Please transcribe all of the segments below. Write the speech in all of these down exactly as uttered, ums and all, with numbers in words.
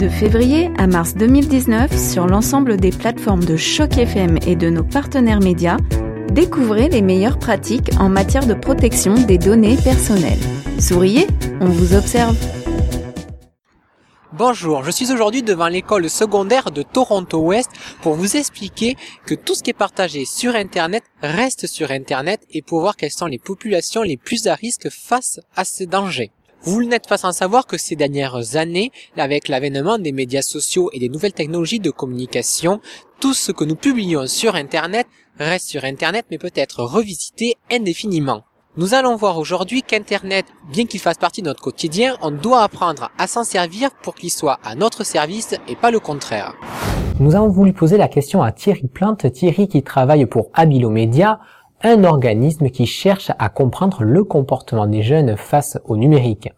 De février à mars deux mille dix-neuf, sur l'ensemble des plateformes de Choc F M et de nos partenaires médias, découvrez les meilleures pratiques en matière de protection des données personnelles. Souriez, on vous observe. Bonjour, je suis aujourd'hui devant l'école secondaire de Toronto-Ouest pour vous expliquer que tout ce qui est partagé sur Internet reste sur Internet et pour voir quelles sont les populations les plus à risque face à ces dangers. Vous n'êtes pas sans savoir que ces dernières années, avec l'avènement des médias sociaux et des nouvelles technologies de communication, tout ce que nous publions sur Internet reste sur Internet mais peut être revisité indéfiniment. Nous allons voir aujourd'hui qu'Internet, bien qu'il fasse partie de notre quotidien, on doit apprendre à s'en servir pour qu'il soit à notre service et pas le contraire. Nous avons voulu poser la question à Thierry Plante, Thierry qui travaille pour HabiloMedia, un organisme qui cherche à comprendre le comportement des jeunes face au numérique.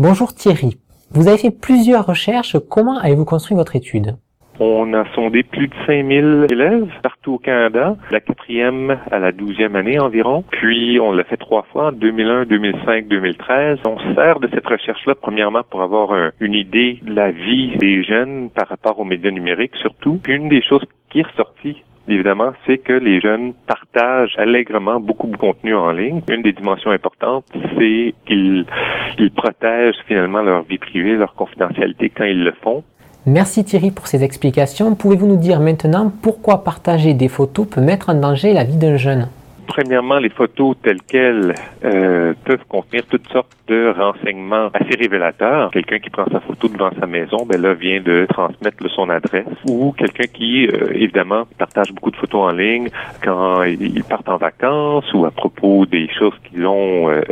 Bonjour Thierry, vous avez fait plusieurs recherches, comment avez-vous construit votre étude ? On a sondé plus de cinq mille élèves partout au Canada, de la quatrième à la douzième année environ. Puis, on l'a fait trois fois, en deux mille un, deux mille cinq, deux mille treize. On se sert de cette recherche-là, premièrement, pour avoir un, une idée de la vie des jeunes par rapport aux médias numériques, surtout. Puis, une des choses qui est ressortie, évidemment, c'est que les jeunes partagent allègrement beaucoup de contenu en ligne. Une des dimensions importantes, c'est qu'ils ils protègent finalement leur vie privée, leur confidentialité quand ils le font. Merci Thierry pour ces explications. Pouvez-vous nous dire maintenant pourquoi partager des photos peut mettre en danger la vie d'un jeune ? Premièrement, les photos telles quelles euh, peuvent contenir toutes sortes de renseignements assez révélateurs. Quelqu'un qui prend sa photo devant sa maison, ben là, vient de transmettre le, son adresse. Ou quelqu'un qui, euh, évidemment, partage beaucoup de photos en ligne quand ils partent en vacances ou à propos des choses qu'ils ont, euh,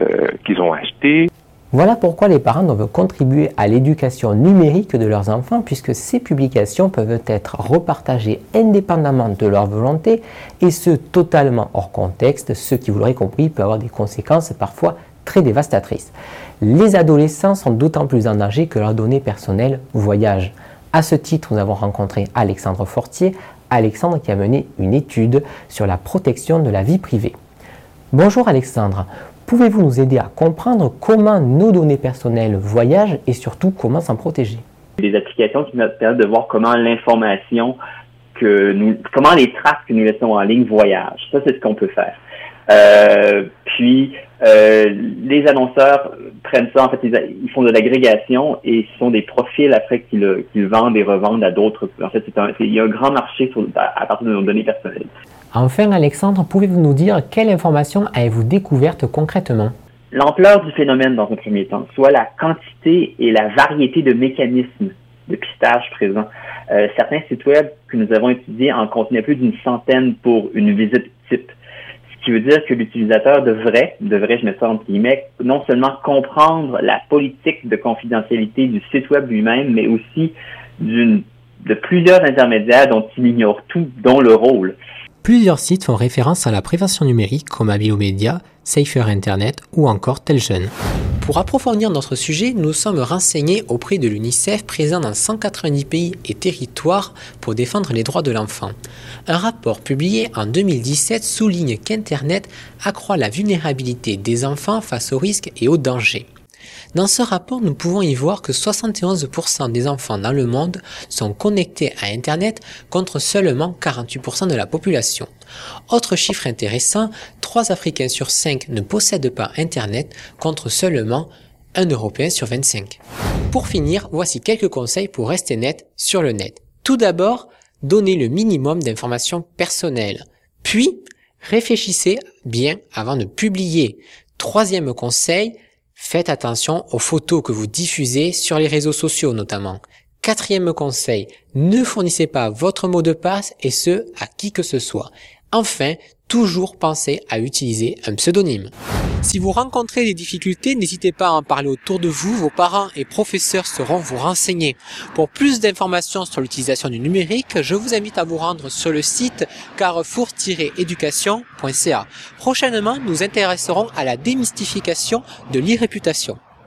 qu'ils ont achetées. Voilà pourquoi les parents doivent contribuer à l'éducation numérique de leurs enfants puisque ces publications peuvent être repartagées indépendamment de leur volonté et ce totalement hors contexte, ce qui, vous l'aurez compris, peut avoir des conséquences parfois très dévastatrices. Les adolescents sont d'autant plus en danger que leurs données personnelles voyagent. À ce titre, nous avons rencontré Alexandre Fortier, Alexandre qui a mené une étude sur la protection de la vie privée. Bonjour Alexandre. Pouvez-vous nous aider à comprendre comment nos données personnelles voyagent et surtout comment s'en protéger ? Des applications qui nous permettent de voir comment l'information que nous, comment les traces que nous laissons en ligne voyagent. Ça, c'est ce qu'on peut faire. Euh, puis, euh, les annonceurs prennent ça, en fait, ils, ils font de l'agrégation et ce sont des profils après qu'ils, qu'ils vendent et revendent à d'autres. En fait, c'est un, c'est, il y a un grand marché sur, à, à partir de nos données personnelles. Enfin, Alexandre, pouvez-vous nous dire quelle information avez-vous découverte concrètement ? L'ampleur du phénomène dans un premier temps, soit la quantité et la variété de mécanismes de pistage présents. Euh, certains sites web que nous avons étudiés en contenaient plus d'une centaine pour une visite type. Ce qui veut dire que l'utilisateur devrait, devrait, je mets ça entre guillemets, non seulement comprendre la politique de confidentialité du site web lui-même, mais aussi d'une, de plusieurs intermédiaires dont il ignore tout, dont le rôle. Plusieurs sites font référence à la prévention numérique comme HabiloMedia, Safer Internet ou encore Tel-jeunes. Pour approfondir notre sujet, nous sommes renseignés auprès de l'UNICEF présent dans cent quatre-vingt-dix pays et territoires pour défendre les droits de l'enfant. Un rapport publié en deux mille dix-sept souligne qu'Internet accroît la vulnérabilité des enfants face aux risques et aux dangers. Dans ce rapport, nous pouvons y voir que soixante et onze pour cent des enfants dans le monde sont connectés à Internet contre seulement quarante-huit pour cent de la population. Autre chiffre intéressant, trois Africains sur cinq ne possèdent pas Internet contre seulement un Européen sur vingt-cinq. Pour finir, voici quelques conseils pour rester net sur le net. Tout d'abord, donnez le minimum d'informations personnelles. Puis, réfléchissez bien avant de publier. Troisième conseil, faites attention aux photos que vous diffusez sur les réseaux sociaux notamment. Quatrième conseil, ne fournissez pas votre mot de passe et ce à qui que ce soit. Enfin, toujours pensez à utiliser un pseudonyme. Si vous rencontrez des difficultés, n'hésitez pas à en parler autour de vous, vos parents et professeurs seront vous renseignés. Pour plus d'informations sur l'utilisation du numérique, je vous invite à vous rendre sur le site carrefour tiret éducation point c a. Prochainement, nous intéresserons à la démystification de l'irréputation.